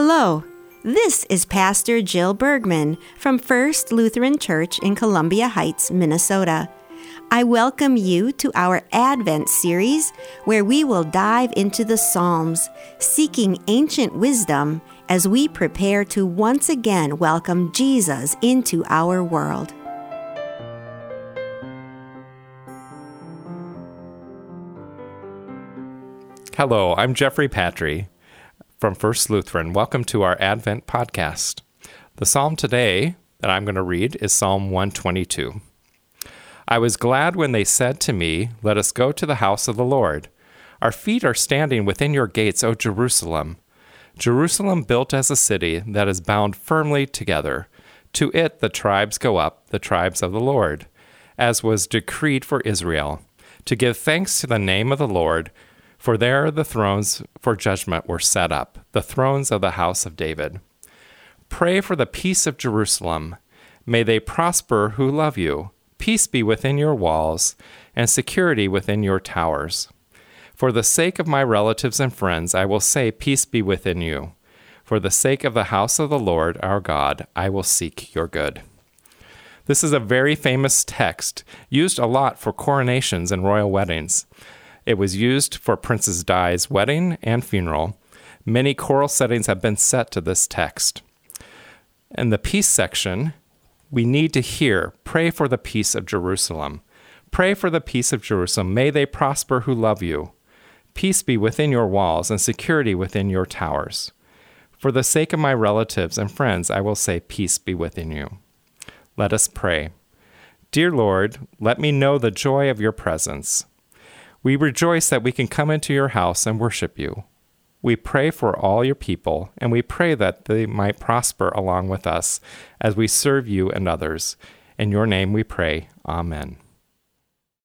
Hello, this is Pastor Jill Bergman from First Lutheran Church in Columbia Heights, Minnesota. I welcome you to our Advent series where we will dive into the Psalms, seeking ancient wisdom as we prepare to once again welcome Jesus into our world. Hello, I'm Jeffrey Patry from First Lutheran. Welcome to our Advent podcast. The psalm today that I'm going to read is Psalm 122. I was glad when they said to me, "Let us go to the house of the Lord. Our feet are standing within your gates, O Jerusalem. Jerusalem built as a city that is bound firmly together. To it the tribes go up, the tribes of the Lord, as was decreed for Israel, to give thanks to the name of the Lord. For there the thrones for judgment were set up, the thrones of the house of David. Pray for the peace of Jerusalem. May they prosper who love you. Peace be within your walls, and security within your towers. For the sake of my relatives and friends, I will say, peace be within you. For the sake of the house of the Lord our God, I will seek your good." This is a very famous text, used a lot for coronations and royal weddings. It was used for Princess Di's wedding and funeral. Many choral settings have been set to this text. In the peace section, we need to hear, pray for the peace of Jerusalem. Pray for the peace of Jerusalem. May they prosper who love you. Peace be within your walls and security within your towers. For the sake of my relatives and friends, I will say, peace be within you. Let us pray. Dear Lord, let me know the joy of your presence. We rejoice that we can come into your house and worship you. We pray for all your people, and we pray that they might prosper along with us as we serve you and others. In your name we pray. Amen.